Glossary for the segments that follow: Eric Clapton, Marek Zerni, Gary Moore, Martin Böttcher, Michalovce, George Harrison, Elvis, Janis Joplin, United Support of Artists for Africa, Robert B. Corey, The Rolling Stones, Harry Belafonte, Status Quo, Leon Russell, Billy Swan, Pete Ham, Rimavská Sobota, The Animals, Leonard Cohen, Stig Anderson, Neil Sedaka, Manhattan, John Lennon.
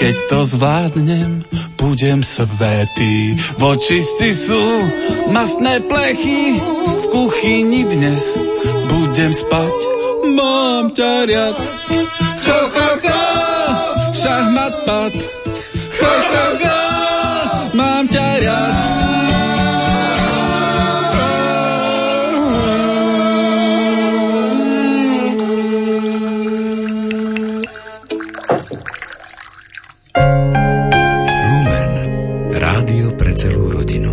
Keď to zvládnem, budem svätý. Vočistí sú mastné plechy, v kuchyni dnes budem spať. Mám ťa riad. Ho, ho, ho, šachmat pad. Ho, ho, ho, mám ťa riad. Celú rodinu.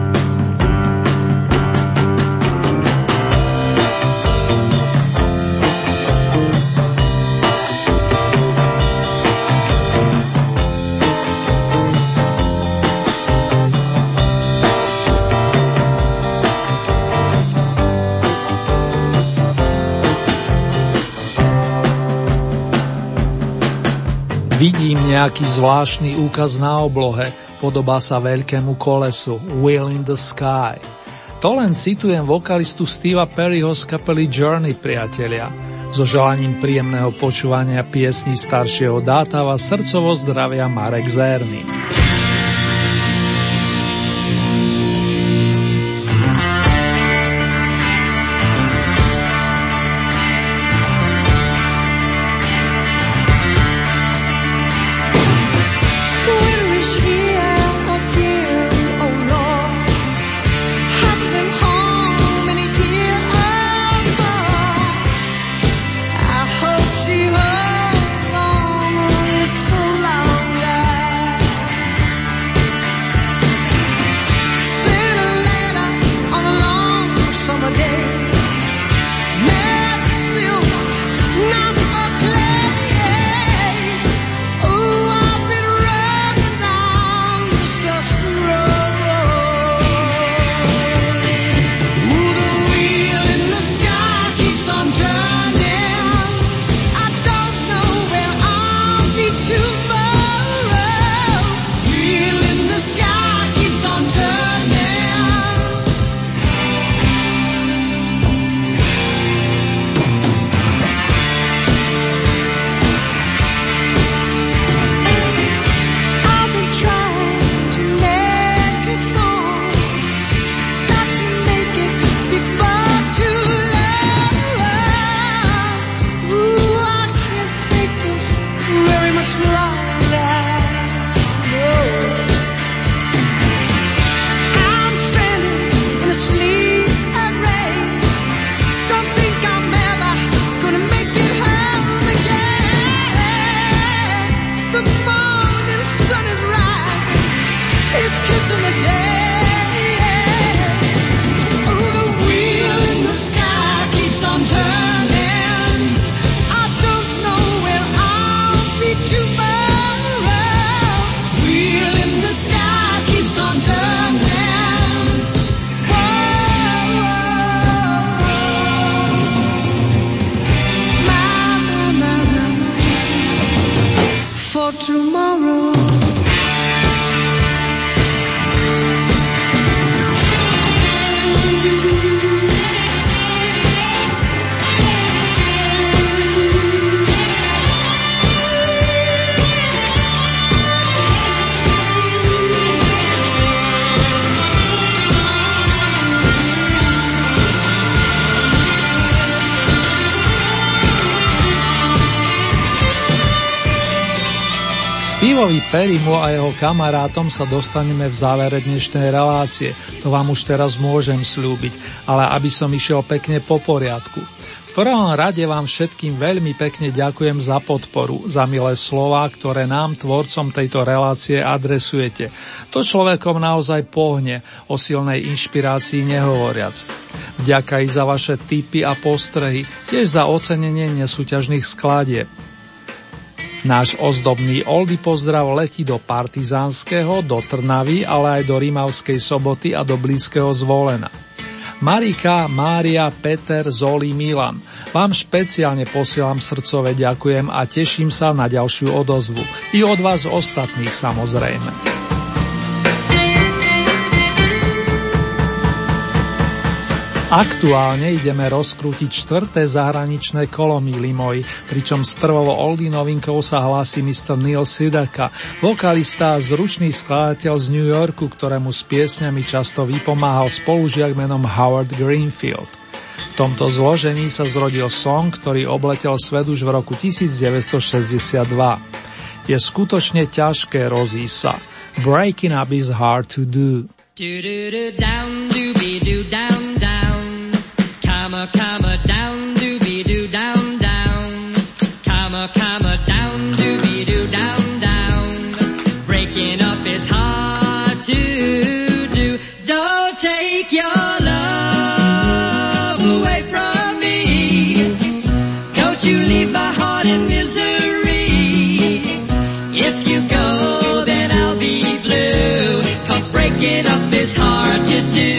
Vidím nejaký zvláštny úkaz na oblohe, podobá sa veľkému kolesu, Wheel in the Sky. To len citujem vokalistu Steva Perryho z kapely Journey, priatelia. So želaním príjemného počúvania piesní staršieho dáta vás srdcovo zdravia Marek Zerni. Steveovi Perrymu a jeho kamarátom sa dostaneme v závere dnešnej relácie, to vám už teraz môžem slúbiť, ale aby som išiel pekne po poriadku. V prvom rade vám všetkým veľmi pekne ďakujem za podporu, za milé slová, ktoré nám, tvorcom tejto relácie, adresujete. To človekom naozaj pohne, o silnej inšpirácii nehovoriac. Vďaka i za vaše tipy a postrehy, tiež za ocenenie nesúťažných skladieb. Náš ozdobný oldy pozdrav letí do Partizánskeho, do Trnavy, ale aj do Rimavskej Soboty a do blízkeho Zvolena. Marika, Mária, Peter, Zoli, Milan. Vám špeciálne posielam srdcové ďakujem a teším sa na ďalšiu odozvu. I od vás ostatných samozrejme. Aktuálne ideme rozkrútiť štvrté zahraničné kolo, milí moji, pričom s prvou oldy novinkou sa hlási Mr. Neil Sedaka, vokalista a zručný skladateľ z New Yorku, ktorému s piesňami často vypomáhal spolužiak menom Howard Greenfield. V tomto zložení sa zrodil song, ktorý obletel svet už v roku 1962. Je skutočne ťažké rozísť sa. Breaking up is hard to do. Do-do-do-down, do-be-do-down. Comma, comma, down, dooby-doo, down, down. Comma, comma, down, dooby-doo, down, down. Breaking up is hard to do. Don't take your love away from me. Don't you leave my heart in misery. If you go, then I'll be blue. 'Cause breaking up is hard to do.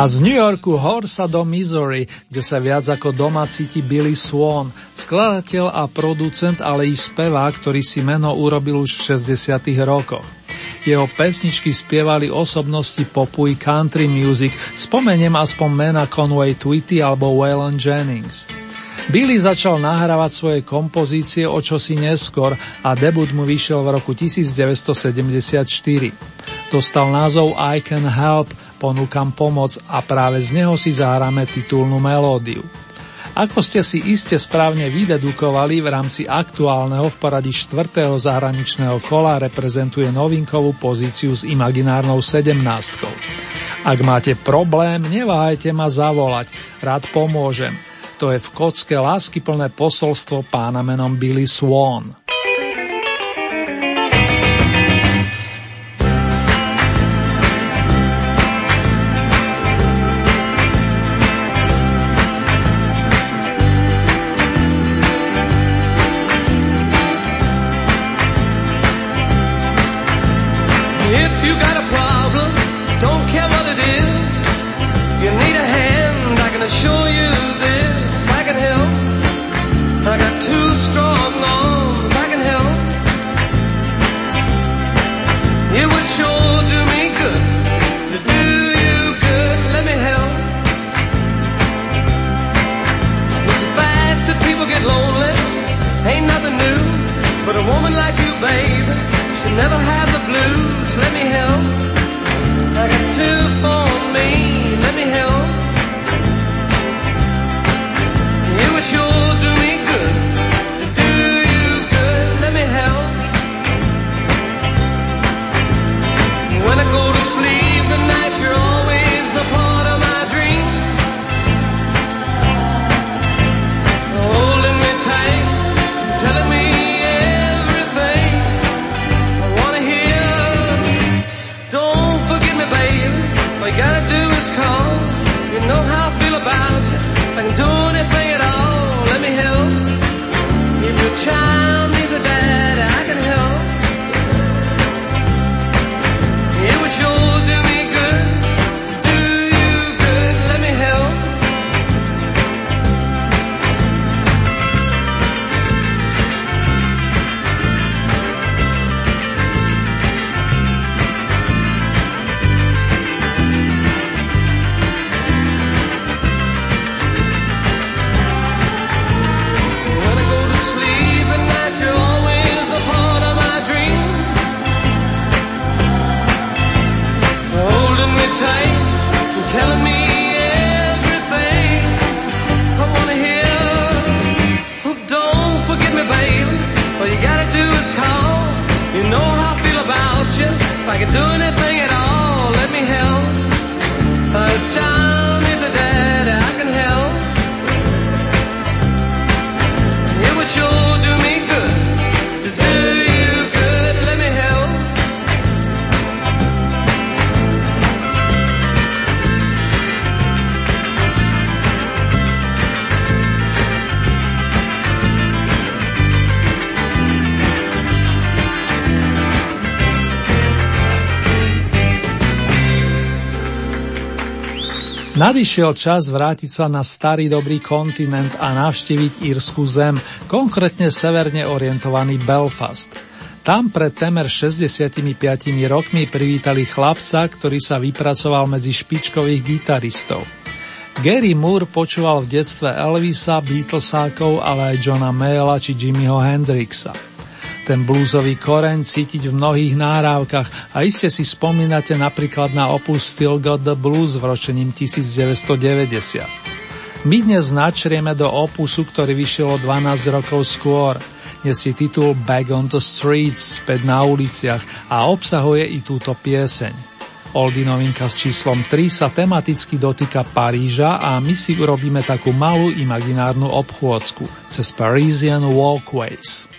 A z New Yorku hor sa do Missouri, kde sa viac ako doma cíti Billy Swan, skladateľ a producent, ale i spevák, ktorý si meno urobil už v 60. rokoch. Jeho pesničky spievali osobnosti popu i country music, spomeniem aspoň mena Conway Twitty alebo Waylon Jennings. Billy začal nahrávať svoje kompozície o čosi neskôr a debut mu vyšiel v roku 1974. Dostal názov I Can Help, ponúkam pomoc a práve z neho si zahráme titulnú melódiu. Ako ste si iste správne vydedukovali, v rámci aktuálneho v poradí 4. zahraničného kola reprezentuje novinkovú pozíciu s imaginárnou 17-kou. Ak máte problém, neváhajte ma zavolať, rád pomôžem. To je v kocke láskyplné posolstvo pána menom Billy Swan. Telling me everything. child needs a dad, I can help. It would sure do me good, do you good, let me help. Tight, telling me everything I wanna hear. Oh, don't forget me, babe. All you gotta do is call. You know how I feel about you. If I could do anything at all, let me help. A child needs a dad, I can help. It would sure do me good to do you good. Let me help. Nadišiel čas vrátiť sa na starý dobrý kontinent a navštíviť írsku zem, konkrétne severne orientovaný Belfast. Tam pred temer 65 rokmi privítali chlapca, ktorý sa vypracoval medzi špičkových gitaristov. Gary Moore počúval v detstve Elvisa, Beatlesákov, ale aj Johna Mayera či Jimiho Hendrixa. Ten bluesový koreň cítiť v mnohých náhrávkach a iste si spomínate napríklad na opus Still Got the Blues v ročením 1990. My dnes načrieme do opusu, ktorý vyšiel 12 rokov skôr. Nesie titul Back on the Streets, späť na uliciach, a obsahuje i túto pieseň. Oldy novinka s číslom 3 sa tematicky dotýka Paríža a my si urobíme takú malú imaginárnu obchôdzku cez Parisian Walkways.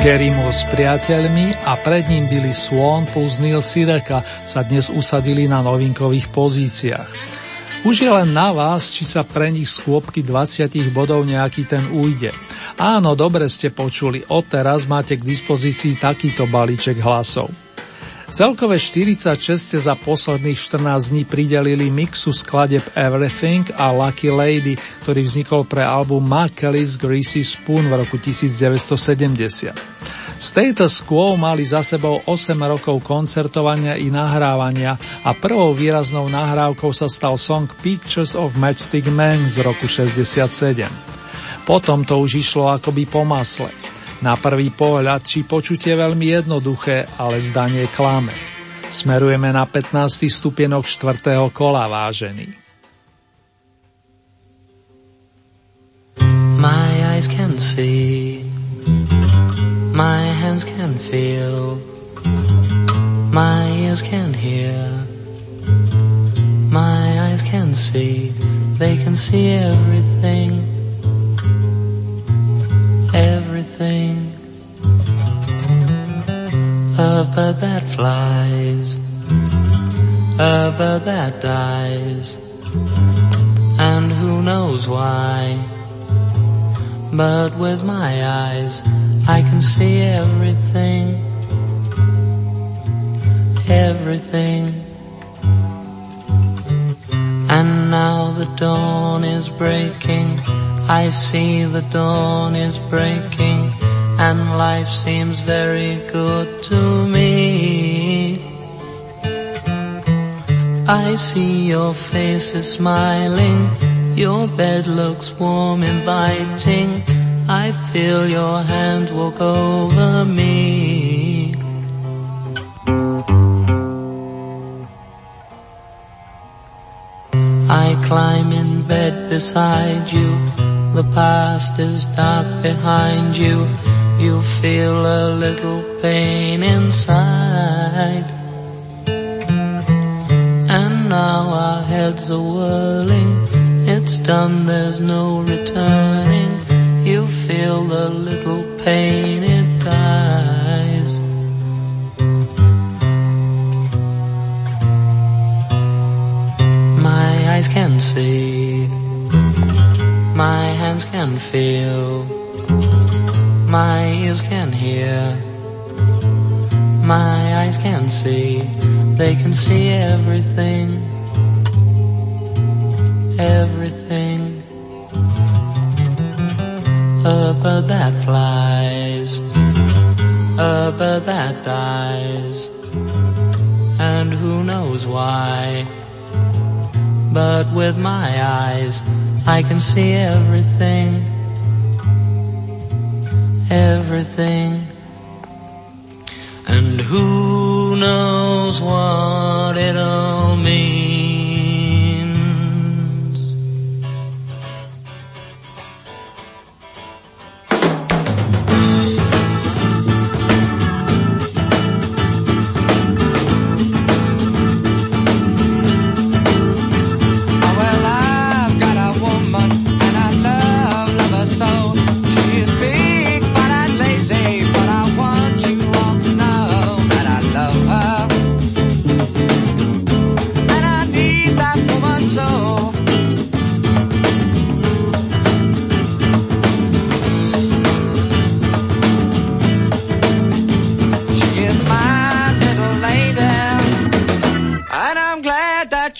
Gary Moore s priateľmi a pred ním Billy Swan plus Neil Sedaka sa dnes usadili na novinkových pozíciách. Už je len na vás, či sa pre nich z kôpky 20 bodov nejaký ten ujde. Áno, dobre ste počuli, odteraz máte k dispozícii takýto balíček hlasov. Celkové 46 ste za posledných 14 dní pridelili mixu skladeb Everything a Lucky Lady, ktorý vznikol pre album Mark Kelly's Greasy Spoon v roku 1970. Status Quo mali za sebou 8 rokov koncertovania i nahrávania a prvou výraznou nahrávkou sa stal song Pictures of Matchstick Man z roku 67. Potom to už išlo akoby po masle. Na prvý pohľad či počutie veľmi jednoduché, ale zdanie klame. Smerujeme na 15. stupienok 4. kola, vážený. My eyes can see, my hands can feel, my ears can hear, my eyes can see, they can see everything. Everything. A bird that flies, a bird that dies, and who knows why, but with my eyes I can see everything. Everything. And now the dawn is breaking, I see the dawn is breaking, and life seems very good to me. I see your face is smiling, your bed looks warm, inviting. I feel your hand walk over me. I climb in bed beside you, the past is dark behind you, you feel a little pain inside. And now our heads are whirling, it's done, there's no returning, you feel the little pain, it dies. My eyes can see, my hands can feel, my ears can hear, my eyes can see, they can see everything, everything. A bird that flies, a bird that dies, and who knows why, but with my eyes I can see everything, everything. And who knows what it all means.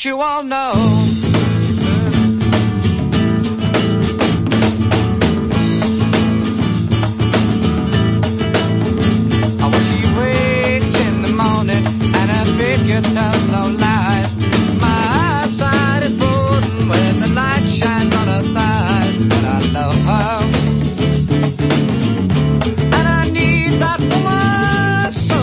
You all know. When she wakes in the morning and her figure tells no lies, my eyesight is broadened when the light shines on her thighs. But I love her, and I need that woman so.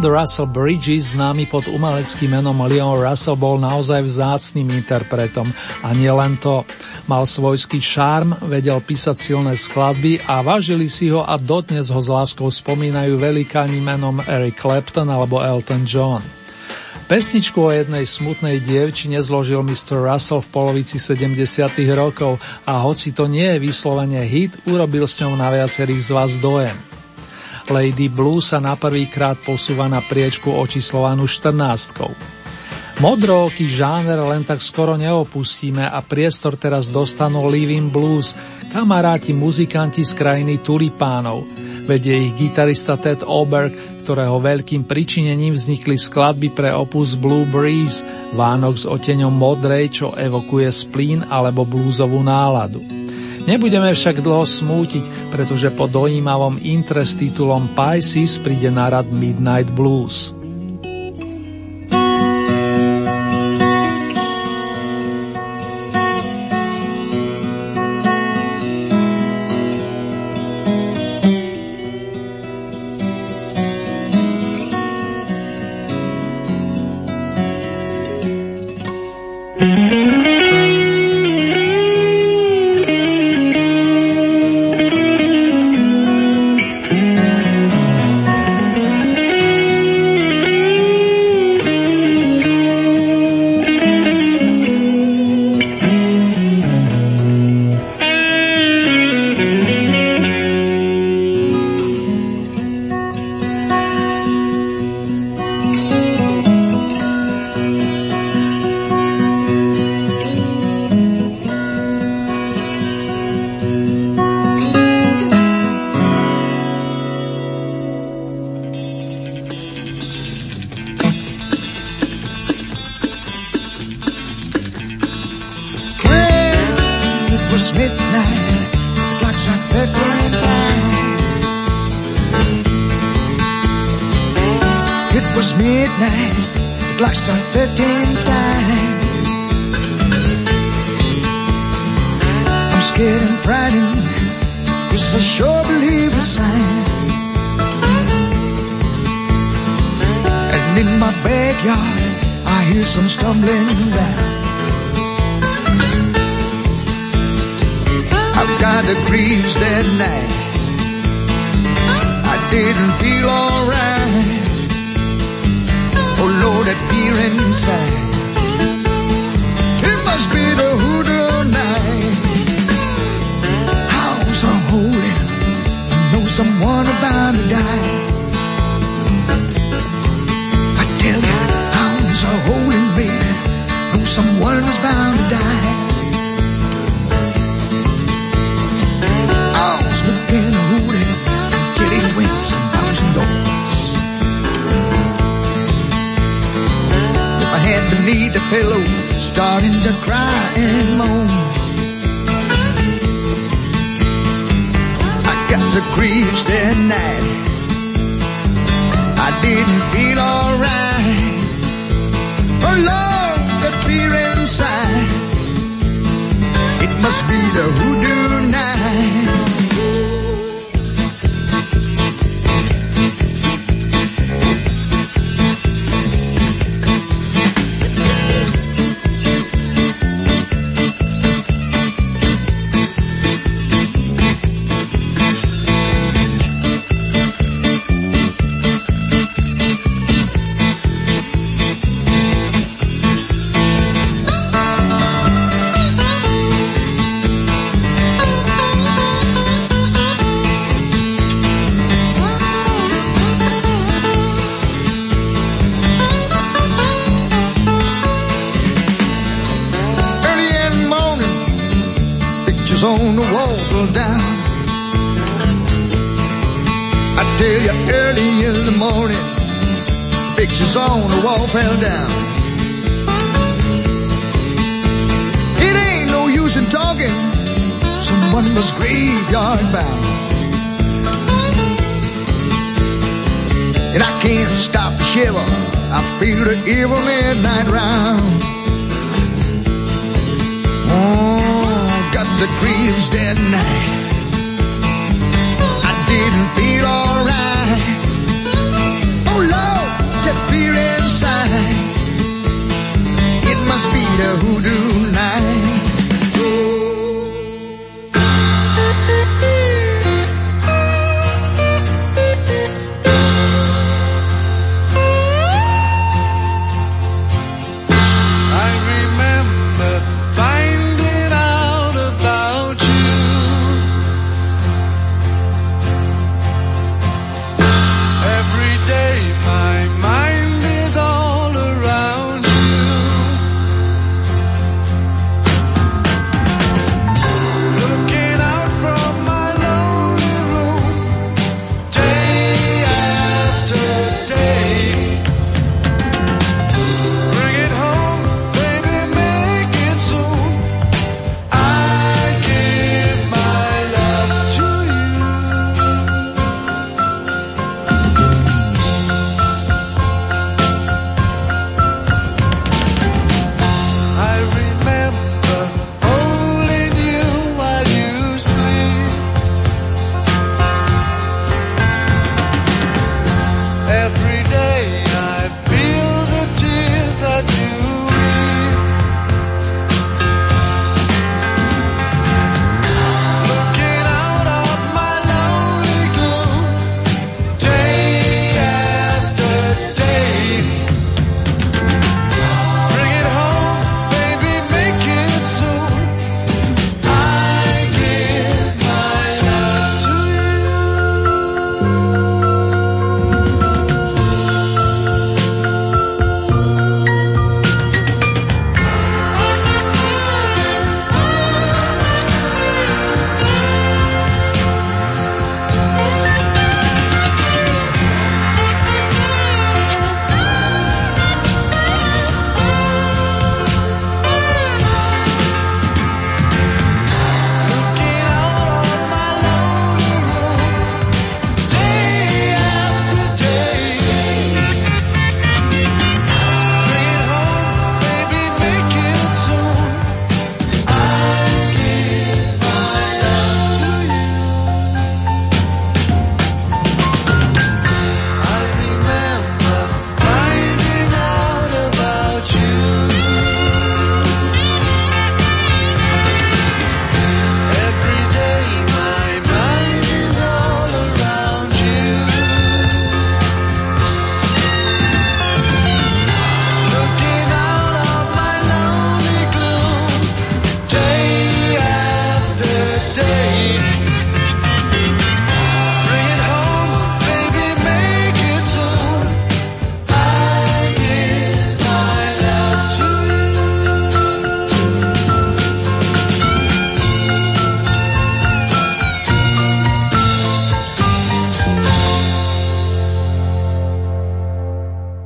Russell Bridges, známy pod umeleckým menom Leon Russell, bol naozaj vzácnym interpretom. A nielen to. Mal svojský šarm, vedel písať silné skladby a vážili si ho a dodnes ho s láskou spomínajú velikáni menom Eric Clapton alebo Elton John. Pesničku o jednej smutnej dievčine zložil Mr. Russell v polovici 70. rokov a hoci to nie je vyslovene hit, urobil s ňou na viacerých z vás dojem. Lady Blue sa na prvýkrát posúva na priečku očíslovanú 14. Modrooký žáner len tak skoro neopustíme a priestor teraz dostanú Living Blues, kamaráti muzikanti z krajiny tulipánov. Vedie ich gitarista Ted Oberg, ktorého veľkým pričinením vznikli skladby pre opus Blue Breeze, Vánok s oteňom modrej, čo evokuje splín alebo blúzovú náladu. Nebudeme však dlho smútiť, pretože po dojímavom intre s titulom Pisces príde na rad Midnight Blues. It was midnight, the clock struck 13 times. I'm scared and frightened, yes I sure believe the sign. And in my backyard I hear some stumbling around. I've got the creeps that night, I didn't feel alright. Oh Lord, that fear inside, it must be the hoodoo night. How's I'm holding, I know someone about to die. I tell you, how's I'm holding, baby, know someone was bound to die. I was looking hoodoo until he went some thousand doors. Head beneath the pillow, starting to cry and moan. I got the creeps that night, I didn't feel alright. Oh Lord, the fear inside, it must be the hoodoo night. On the wall fell down. It ain't no use in talking, someone was graveyard bound. And I can't stop the shiver, I feel the evil midnight round. Oh, got the creeps that night, I didn't feel alright. Oh Lord, fear inside, it must be the hoodoo night. I remember finding out about you,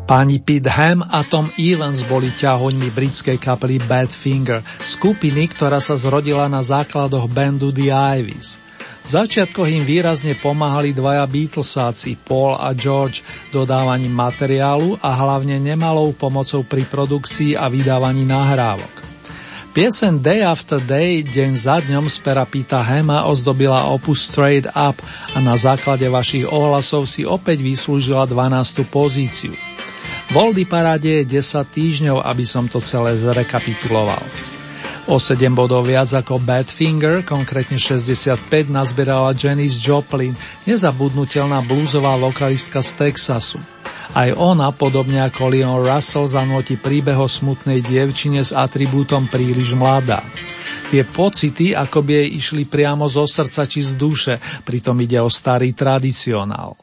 Páni Pete Ham a Tom Evans boli ťahoňmi britskej kapely Bad Finger, skupiny, ktorá sa zrodila na základoch bandu The Ivies. V začiatkoch im výrazne pomáhali dvaja Beatlesáci, Paul a George, dodávaním materiálu a hlavne nemalou pomocou pri produkcii a vydávaní nahrávok. Pieseň Day After Day, deň za dňom, z pera Peta Hama ozdobila opus Straight Up a na základe vašich ohlasov si opäť vyslúžila 12. pozíciu. V Oldy paráde je 10 týždňov, aby som to celé zrekapituloval. O 7 bodov viac ako Bad Finger, konkrétne 65, nazbierala Janis Joplin, nezabudnutelná blúzová vokalistka z Texasu. Aj ona, podobne ako Leon Russell, zanotí príbeh o smutnej dievčine s atribútom príliš mladá. Tie pocity, ako by jej išli priamo zo srdca či z duše, pritom ide o starý tradicionál.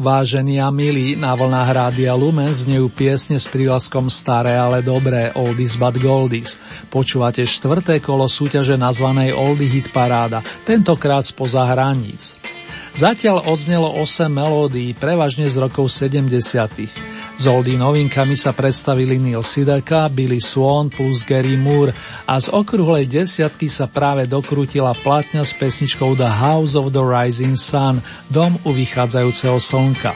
Vážení a milí, na vlnách Rádia Lumen znejú piesne s prívlaskom Staré, ale dobré, Oldies but Goldies. Počúvate štvrté kolo súťaže nazvanej Oldie Hit Paráda, tentokrát spoza hraníc. Zatiaľ odznelo 8 melódií, prevažne z rokov 70. S oldie novinkami sa predstavili Neil Sedaka, Billy Swan plus Gary Moore a z okrúhlej desiatky sa práve dokrútila platňa s pesničkou The House of the Rising Sun, Dom u vychádzajúceho slnka.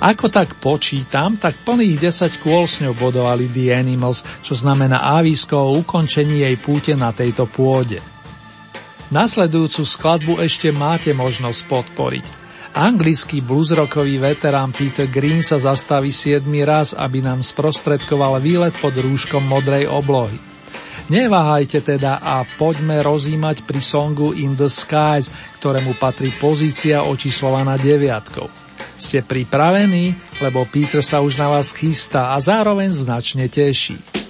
Ako tak počítam, tak plných 10 kôl s ňou bodovali The Animals, čo znamená ávisko o ukončení jej púte na tejto pôde. Nasledujúcu skladbu ešte máte možnosť podporiť. Anglický bluesrockový veterán Peter Green sa zastaví 7. raz, aby nám sprostredkoval výlet pod rúškom modrej oblohy. Neváhajte teda a poďme rozímať pri songu In the Skies, ktorému patrí pozícia očíslovaná 9. Ste pripravení? Lebo Peter sa už na vás chystá a zároveň značne teší.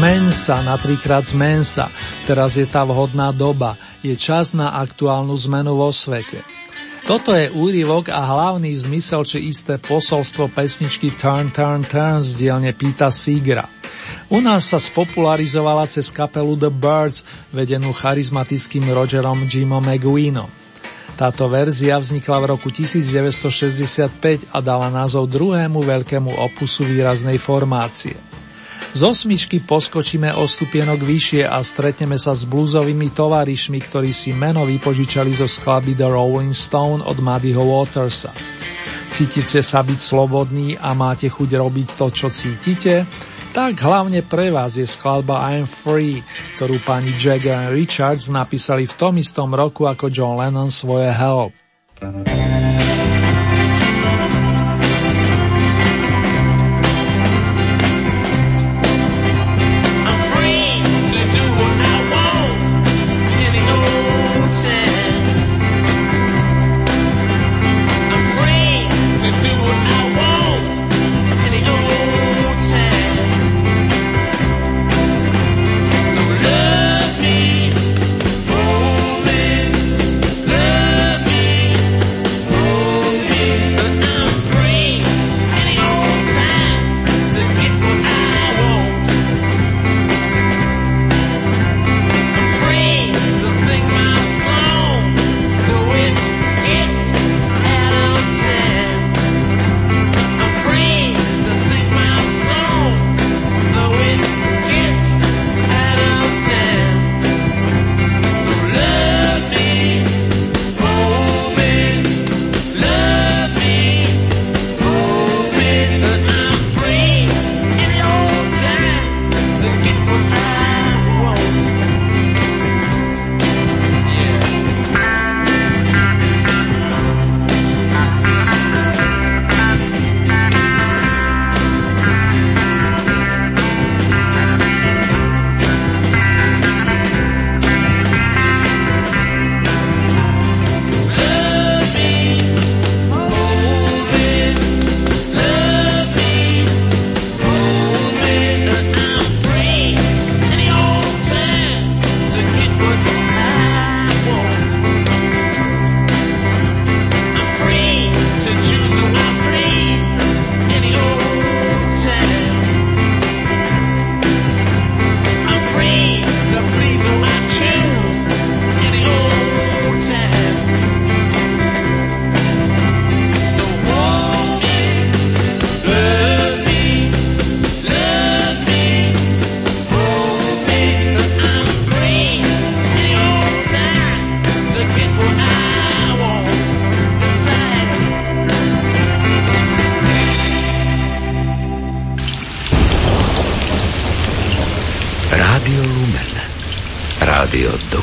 Zmen sa na trikrát zmen sa. Teraz je tá vhodná doba. Je čas na aktuálnu zmenu vo svete. Toto je úryvok a hlavný zmysel či isté posolstvo pesničky Turn, Turn, Turn z dielne Pita Seegera. U nás sa spopularizovala cez kapelu The Byrds, vedenú charizmatickým Rogerom Jimom McGueenom. Táto verzia vznikla v roku 1965 a dala názov druhému veľkému opusu výraznej formácie. Z osmičky poskočíme o stupienok vyššie a stretneme sa s blúzovými továrišmi, ktorí si meno vypožičali zo skladby The Rolling Stone od Muddyho Watersa. Cítite sa byť slobodní a máte chuť robiť to, čo cítite? Tak hlavne pre vás je skladba I'm Free, ktorú pani Jagger and Richards napísali v tom istom roku ako John Lennon svoje Help.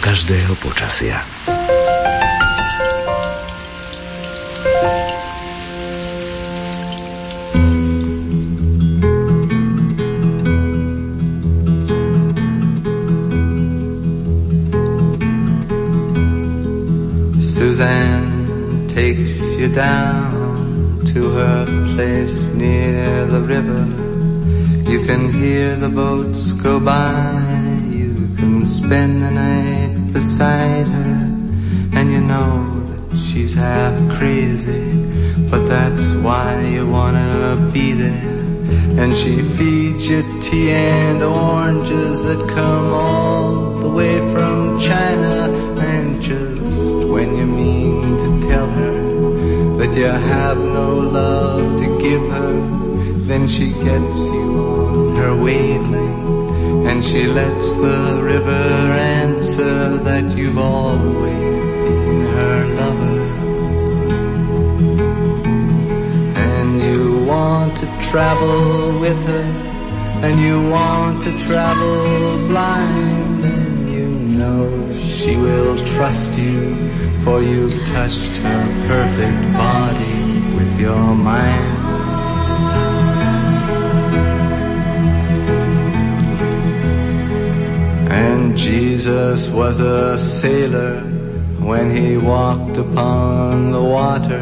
Každého počasia. Suzanne takes you down to her place near the river. You can hear the boats go by. You can spend the night beside her, and you know that she's half crazy, but that's why you wanna be there. And she feeds you tea and oranges that come all the way from China, and just when you mean to tell her that you have no love to give her, then she gets you on her wavelength. And she lets the river answer that you've always been her lover. And you want to travel with her, and you want to travel blind, and you know that she will trust you, for you've touched her perfect body with your mind. And Jesus was a sailor when he walked upon the water.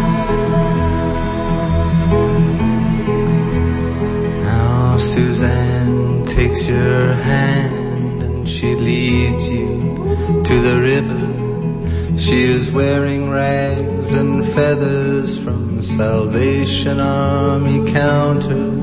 Now Suzanne takes your hand and she leads you to the river. She is wearing rags and feathers from Salvation Army counters,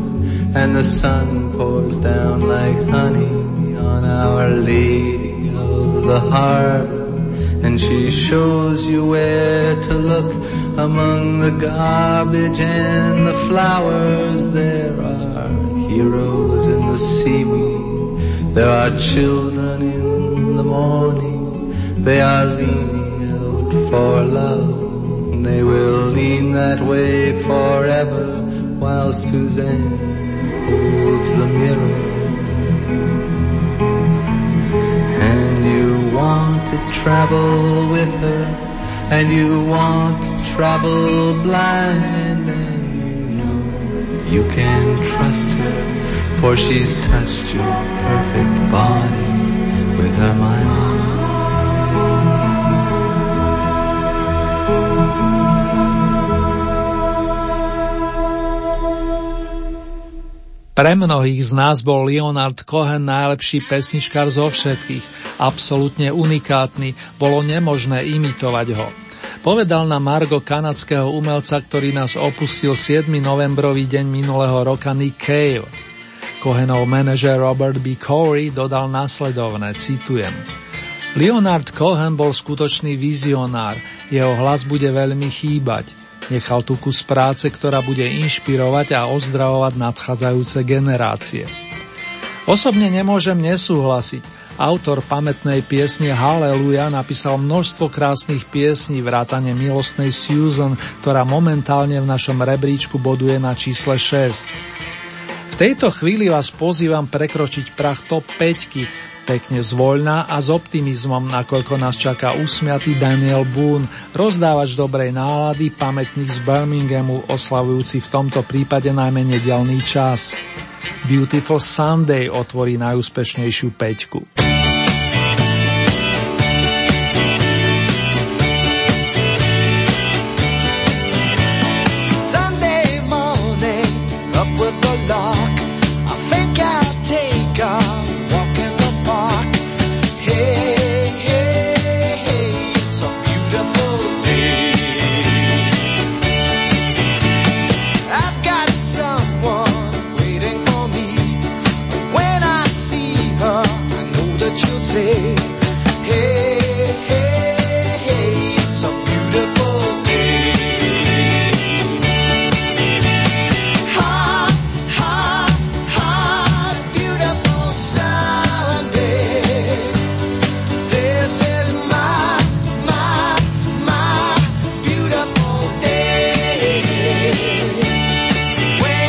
and the sun pours down like honey on Our Lady of the Harbor. And she shows you where to look among the garbage and the flowers. There are heroes in the seaweed, there are children in the morning, they are leaning for love, and they will lean that way forever while Suzanne holds the mirror. And you want to travel with her, and you want to travel blind, and you know you can trust her, for she's touched your perfect body with her mind. Pre mnohých z nás bol Leonard Cohen najlepší pesničkár zo všetkých, absolútne unikátny, bolo nemožné imitovať ho. Povedal nám Margo kanadského umelca, ktorý nás opustil 7. novembrový deň minulého roka, Nick Cave. Cohenov manažer Robert B. Corey dodal nasledovné, citujem. Leonard Cohen bol skutočný vizionár, jeho hlas bude veľmi chýbať. Nechal tu kus práce, ktorá bude inšpirovať a ozdravovať nadchádzajúce generácie. Osobne nemôžem nesúhlasiť. Autor pamätnej piesne Hallelujah napísal množstvo krásnych piesní, vrátane milostnej Susan, ktorá momentálne v našom rebríčku boduje na čísle 6. V tejto chvíli vás pozývam prekročiť prach top 5-ky, pekne zvoľná a s optimizmom, nakoľko nás čaká usmiatý Daniel Boone, rozdávač dobrej nálady, pamätník z Birminghamu, oslavujúci v tomto prípade najmä nedeľný čas. Beautiful Sunday otvorí najúspešnejšiu päťku. Wait.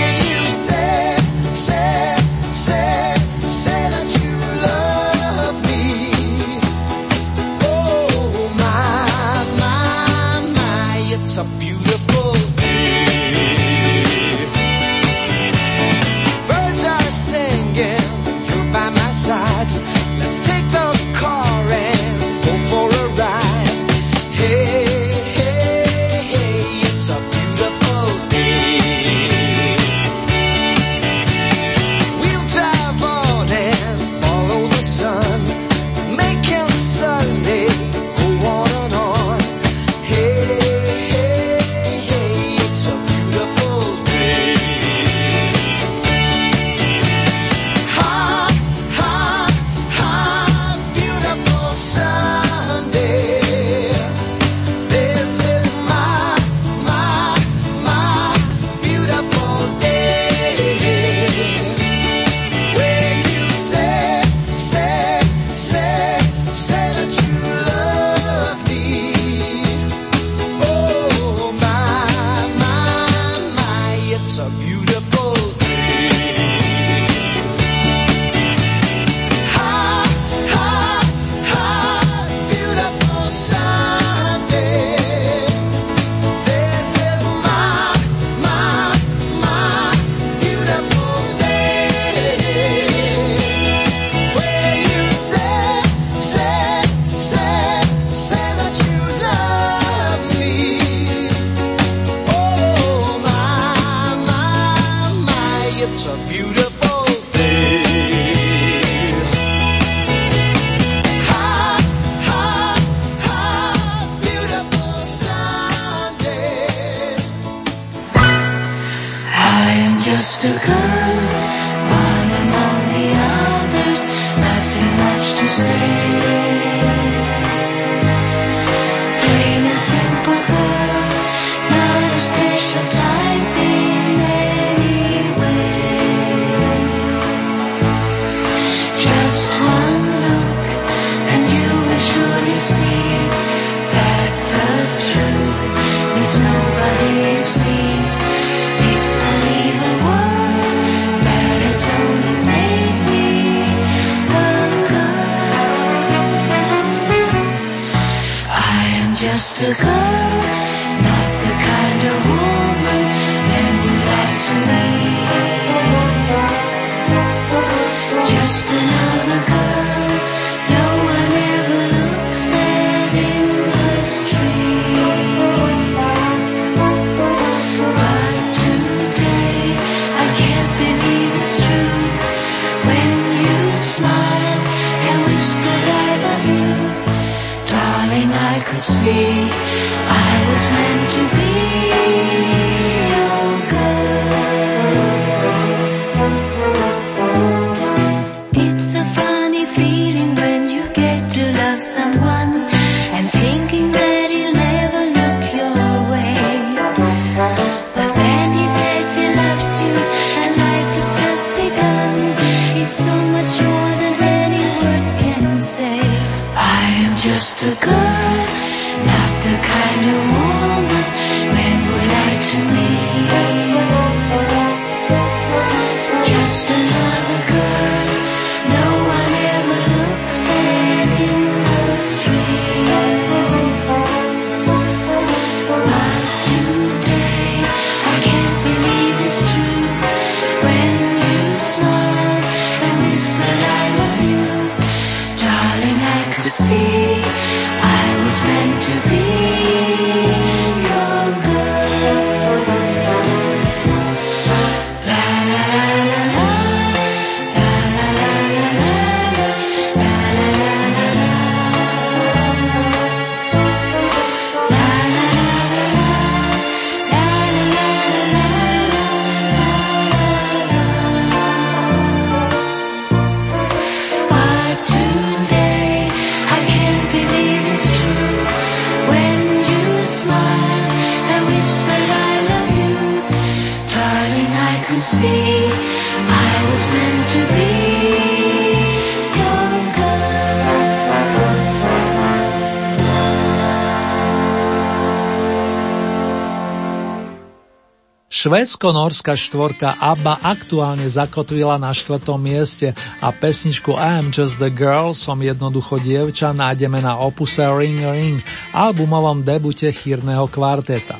Švédsko-norská štvorka ABBA aktuálne zakotvila na 4. mieste a pesničku I am just a girl, som jednoducho dievča, nájdeme na opuse Ring Ring, albumovom debute chýrneho kvarteta.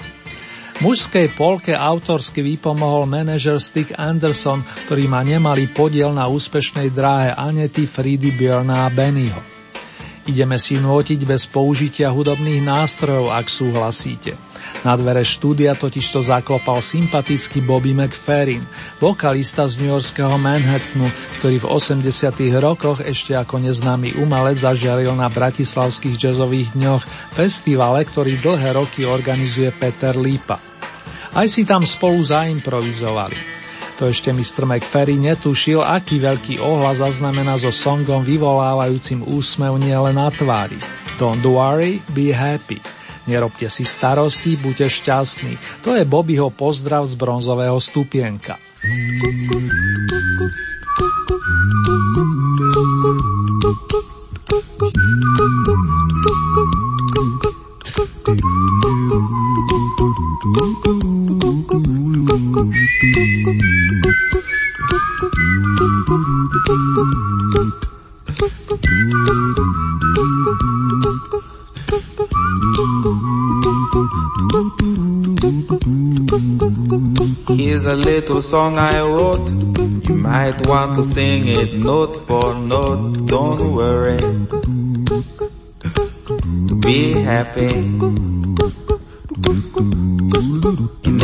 Mužskej polke autorsky vypomohol manažer Stig Anderson, ktorý má nemalý podiel na úspešnej dráhe Anety, Fridy, Björna a Bennyho. Ideme si nútiť bez použitia hudobných nástrojov, ak súhlasíte. Na dvere štúdia totižto zaklopal sympatický Bobby McFerrin, vokalista z newyorského Manhattanu, ktorý v 80. rokoch ešte ako neznámy umelec zažiaril na bratislavských jazzových dňoch, festivale, ktorý dlhé roky organizuje Peter Lípa. Aj si tam spolu zaimprovizovali. To ešte Mr. McFerrin netušil, aký veľký ohlas zaznamená so songom vyvolávajúcim úsmev nielen na tvári. Don't worry, be happy. Nerobte si starosti, buďte šťastní. To je Bobbyho pozdrav z bronzového stupienka. Here's a little song I wrote. You might want to sing it note for note. Don't worry, be happy. In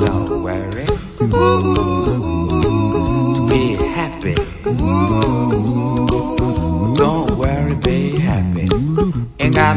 Don't worry, be happy. Don't worry, be happy. Ain't got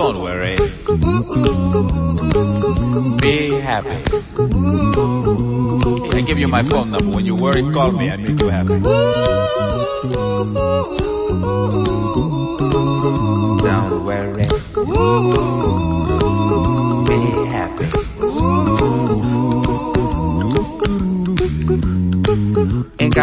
Don't worry, be happy. I give you my phone number. When you worry, call me. I make you happy. Don't worry, be happy. Ain't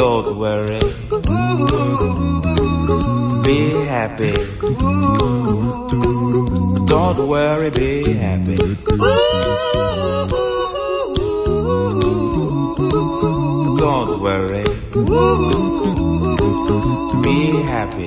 Don't worry, be happy. Don't worry, be happy. Don't worry, be happy.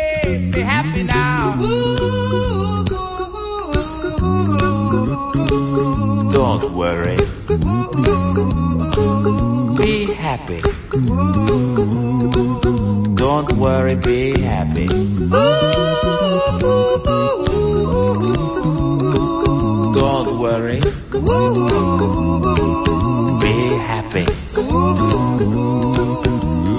Be happy now. Don't worry, be happy. Don't worry, be happy. Don't worry, be happy.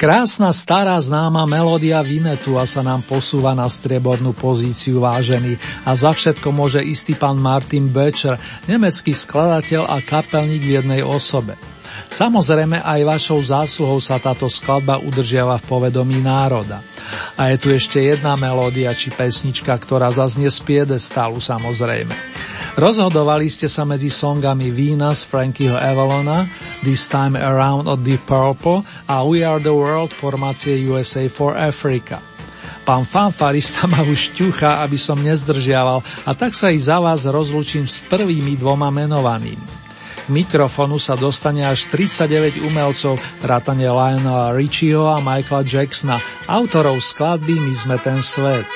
Krásna stará známa melódia Vinetua sa nám posúva na striebornú pozíciu, vážený, a za všetko môže istý pán Martin Böttcher, nemecký skladateľ a kapelník v jednej osobe. Samozrejme aj vašou zásluhou sa táto skladba udržiava v povedomí národa. A je tu ešte jedna melódia či pesnička, ktorá zaznie z piedestálu, samozrejme. Rozhodovali ste sa medzi songami Venus Frankieho Avalona, This Time Around od Deep Purple a We Are The World formácie USA for Africa. Pán fanfarista ma už ťuchá, aby som nezdržiaval, a tak sa i za vás rozlúčim s prvými dvoma menovanými. K mikrofonu sa dostane až 39 umelcov, vrátane Lionela Richieho a Michaela Jacksona, autorov skladby My sme ten svet.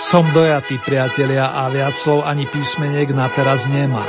Som dojatý, priatelia, a viac slov ani písmeniek na teraz nemám.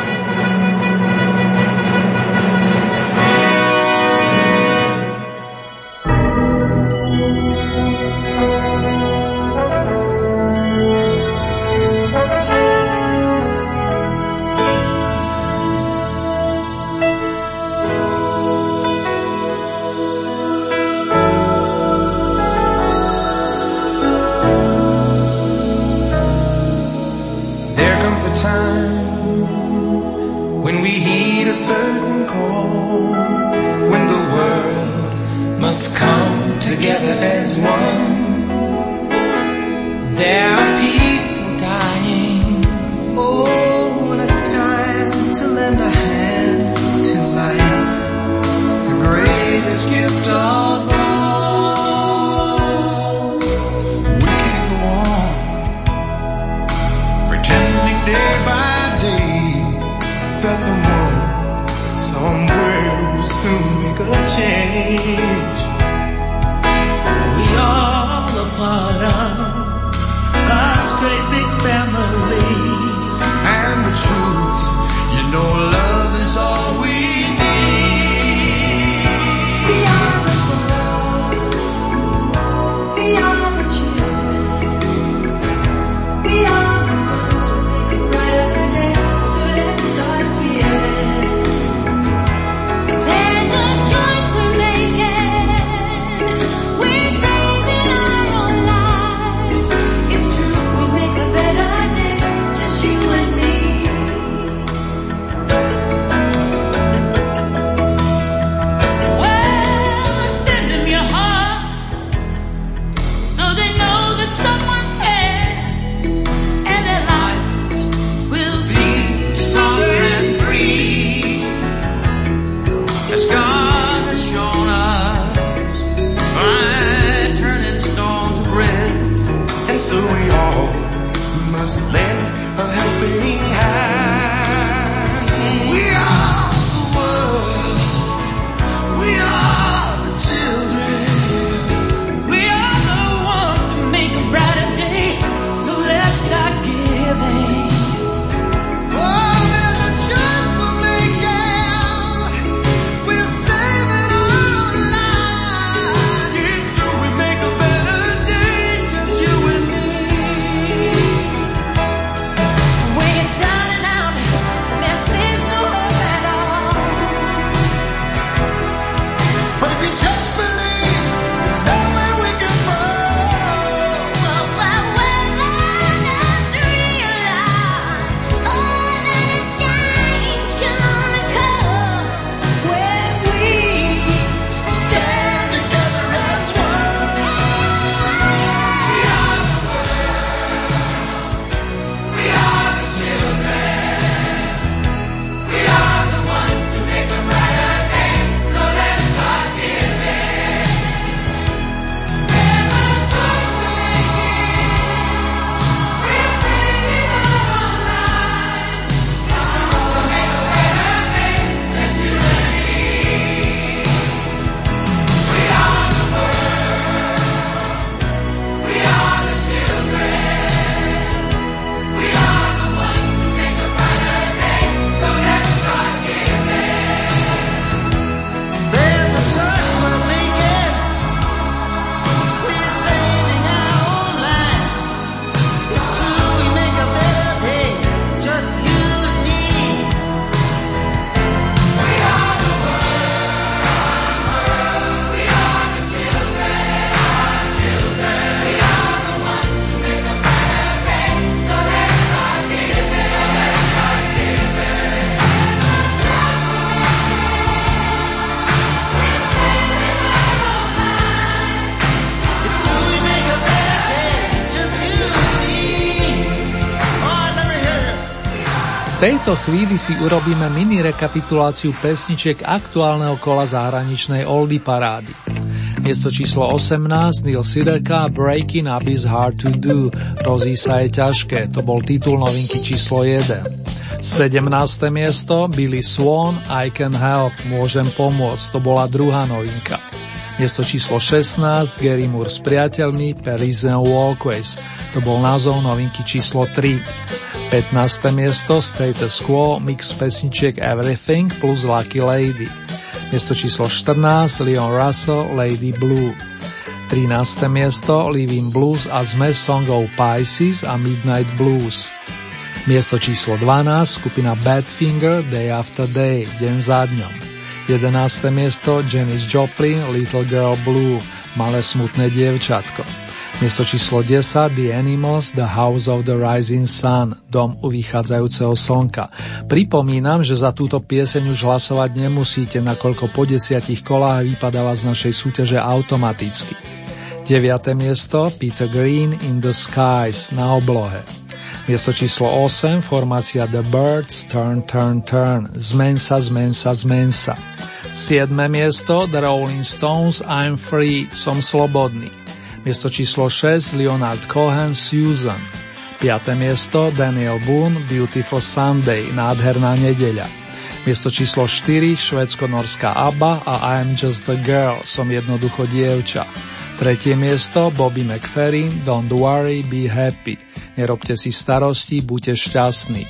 tejto chvíli si urobíme mini rekapituláciu pesničiek aktuálneho kola zahraničnej oldie parády. Miesto číslo 18, Neil Sedaka, Breaking Up is Hard to Do, rozísť sa je ťažké, to bol titul novinky číslo 1. 17. miesto, Billy Swan, I Can Help, môžem pomôcť, to bola druhá novinka. Miesto číslo 16, Gary Moore s priateľmi, Parisian Walkways. To bol názov novinky číslo 3. 15. miesto, Status Quo, mix pesničiek Everything plus Lucky Lady. Miesto číslo 14, Leon Russell, Lady Blue. 13. miesto, Living Blues a zmes songov Pisces a Midnight Blues. Miesto číslo 12, skupina Bad Finger, Day After Day, deň za dňom. 11. miesto, Janis Joplin, Little Girl Blue, malé smutné dievčatko. Miesto číslo 10, The Animals, The House of the Rising Sun, dom u vychádzajúceho slnka. Pripomínam, že za túto pieseň už hlasovať nemusíte, nakoľko po 10 kolách vypadáva z našej súťaže automaticky. 9. miesto, Peter Green, In the Skies, na oblohe. Miesto číslo 8, formácia The Byrds, Turn, Turn, Turn, zmeň sa, zmeň sa, zmeň sa. 7. miesto, The Rolling Stones, I'm Free, som slobodný. Miesto číslo 6, Leonard Cohen, Susan. 5. miesto, Daniel Boone, Beautiful Sunday, nádherná nedeľa. Miesto číslo 4, švédsko-norská ABBA a I'm Just a Girl, som jednoducho dievča. 3. miesto, Bobby McFerrin, Don't Worry, Be Happy. Nerobte si starosti, buďte šťastní.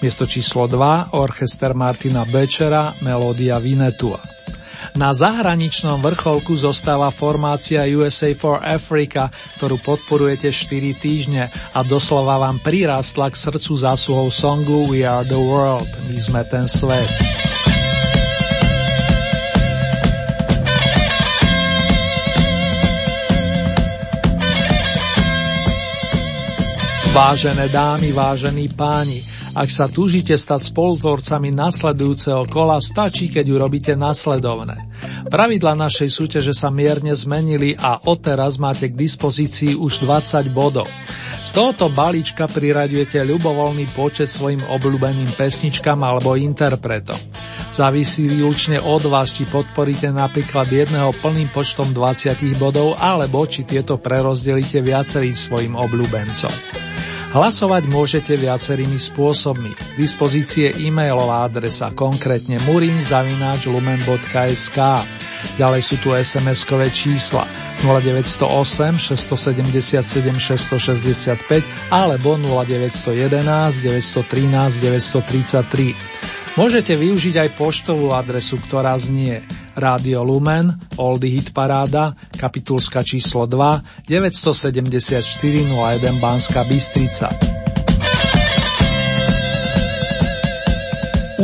Miesto číslo 2, orchester Martina Bechera, Melódia Vinetua. Na zahraničnom vrcholku zostáva formácia USA for Africa, ktorú podporujete 4 týždne a doslova vám prirastla k srdcu zásluhou songu We Are the World, my sme ten svet. Vážené dámy, vážení páni, ak sa túžite stať spolutvorcami nasledujúceho kola, stačí, keď urobíte nasledovné. Pravidlá našej súťaže sa mierne zmenili a odteraz máte k dispozícii už 20 bodov. Z tohoto balíčka priraďujete ľubovoľný počet svojim obľúbeným pesničkám alebo interpretom. Závisí výlučne od vás, či podporíte napríklad jedného plným počtom 20 bodov, alebo či tieto prerozdelíte viacerým svojim obľúbencom. Hlasovať môžete viacerými spôsobmi. V dispozícii je e-mailová adresa, konkrétne murin@lumen.sk. Ďalej sú tu SMS-kové čísla 0908 677 665 alebo 0911 913 933. Môžete využiť aj poštovú adresu, ktorá znie Rádio Lumen, Oldy Hit Paráda, kapitulska číslo 2, 974 01 Banská Bystrica.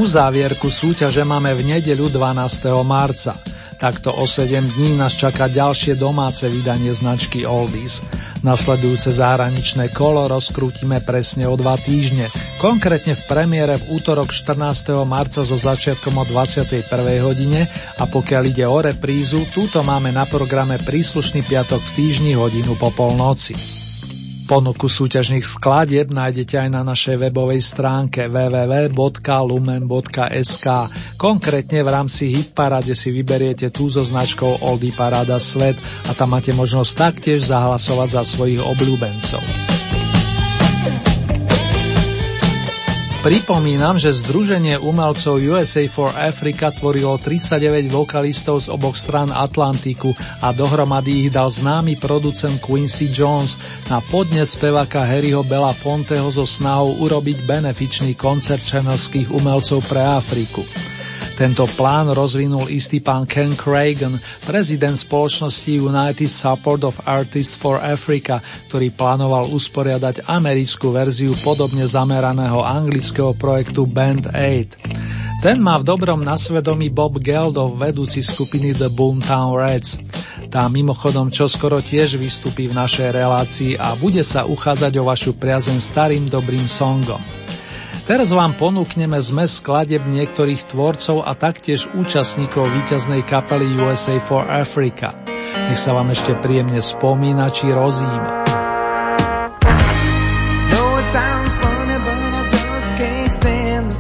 Uzávierku súťaže máme v nedeľu 12. marca. Takto o 7 dní nás čaká ďalšie domáce vydanie značky Oldies. Nasledujúce zahraničné kolo rozkrútime presne o 2 týždne, konkrétne v premiére v útorok 14. marca so začiatkom o 21. hodine a pokiaľ ide o reprízu, túto máme na programe príslušný piatok v týždni hodinu po polnoci. Ponuku súťažných skladieb nájdete aj na našej webovej stránke www.lumen.sk. Konkrétne v rámci Hitparáde si vyberiete tú so značkou Oldie Paráda Svet a tam máte možnosť taktiež zahlasovať za svojich obľúbencov. Pripomínam, že Združenie umelcov USA for Africa tvorilo 39 vokalistov z oboch strán Atlantiku a dohromady ich dal známy producent Quincy Jones na podnet speváka Harryho Belafonteho so snahou urobiť benefičný koncert černovských umelcov pre Afriku. Tento plán rozvinul istý pán Ken Cragen, prezident spoločnosti United Support of Artists for Africa, ktorý plánoval usporiadať americkú verziu podobne zameraného anglického projektu Band Aid. Ten má v dobrom na svedomí Bob Geldof, vedúci skupiny The Boomtown Rats. Tá mimochodom čoskoro tiež vystúpi v našej relácii a bude sa uchádzať o vašu priazeň starým dobrým songom. Teraz vám ponúkneme zmes skladieb niektorých tvorcov a taktiež účastníkov víťaznej kapely USA for Africa. Nech sa vám ešte príjemne spomína či rozjíma. No, it sounds funny, but I just can't stand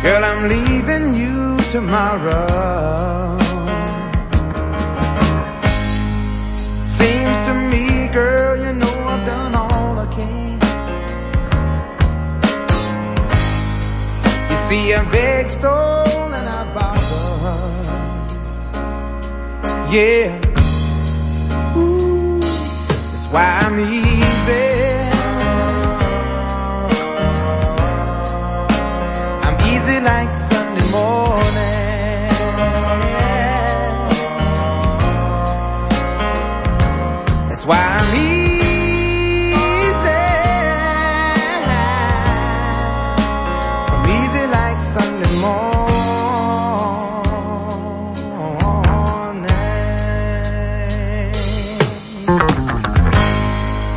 Girl, I'm leaving you tomorrow. Seems to me, girl, you know I've done all I can. You see, I begged, stole, and I borrowed. Yeah. Ooh, that's why I'm easy. Like Sunday morning, that's why I'm easy. I'm easy like Sunday morning.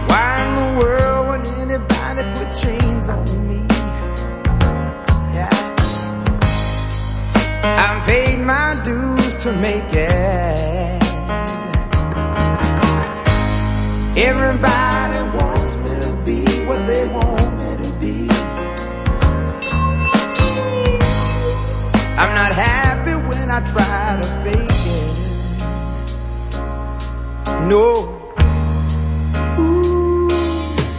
Why in the world would anybody put chains on me? I've paid my dues to make it. Everybody wants me to be what they want me to be. I'm not happy when I try to fake it. No. Ooh,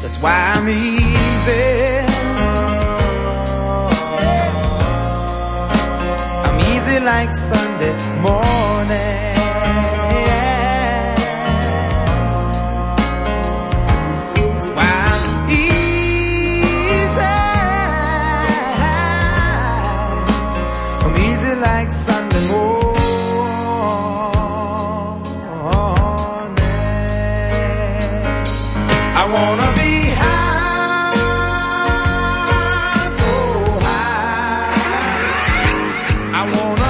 that's why I'm easy. Like Sunday morning, that's why I'm easy. I'm easy like Sunday morning. I wanna be high, so high. I wanna.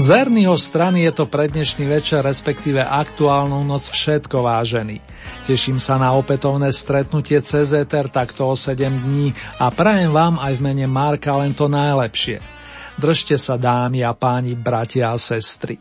Z Ernieho strany je to pre dnešný večer, respektíve aktuálnu noc všetko, vážený. Teším sa na opätovné stretnutie cez éter takto o 7 dní a prajem vám aj v mene Marka len to najlepšie. Držte sa, dámy a páni, bratia a sestry.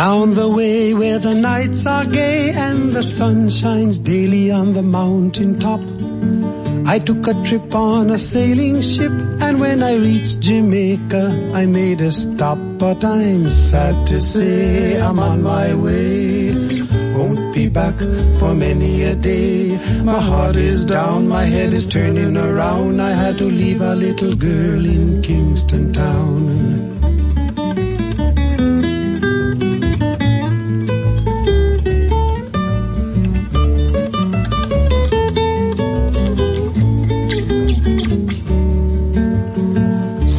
Down the way where the nights are gay and the sun shines daily on the mountain top, I took a trip on a sailing ship, and when I reached Jamaica I made a stop. But I'm sad to say I'm on my way, won't be back for many a day. My heart is down, my head is turning around, I had to leave a little girl in Kingston town.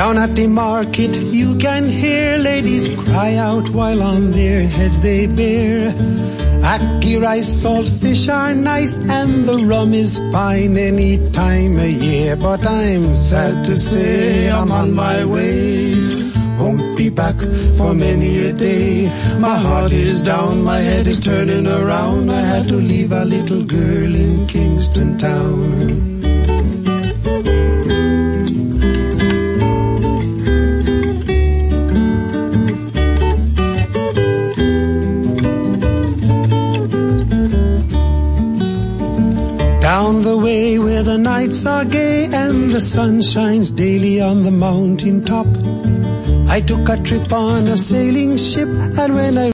Down at the market you can hear ladies cry out while on their heads they bear. Ackee, rice, salt fish are nice and the rum is fine any time of year. But I'm sad to say I'm on my way, won't be back for many a day. My heart is down, my head is turning around, I had to leave a little girl in Kingston town. the nights are gay and the sun shines daily on the mountain top. I took a trip on a sailing ship, and when I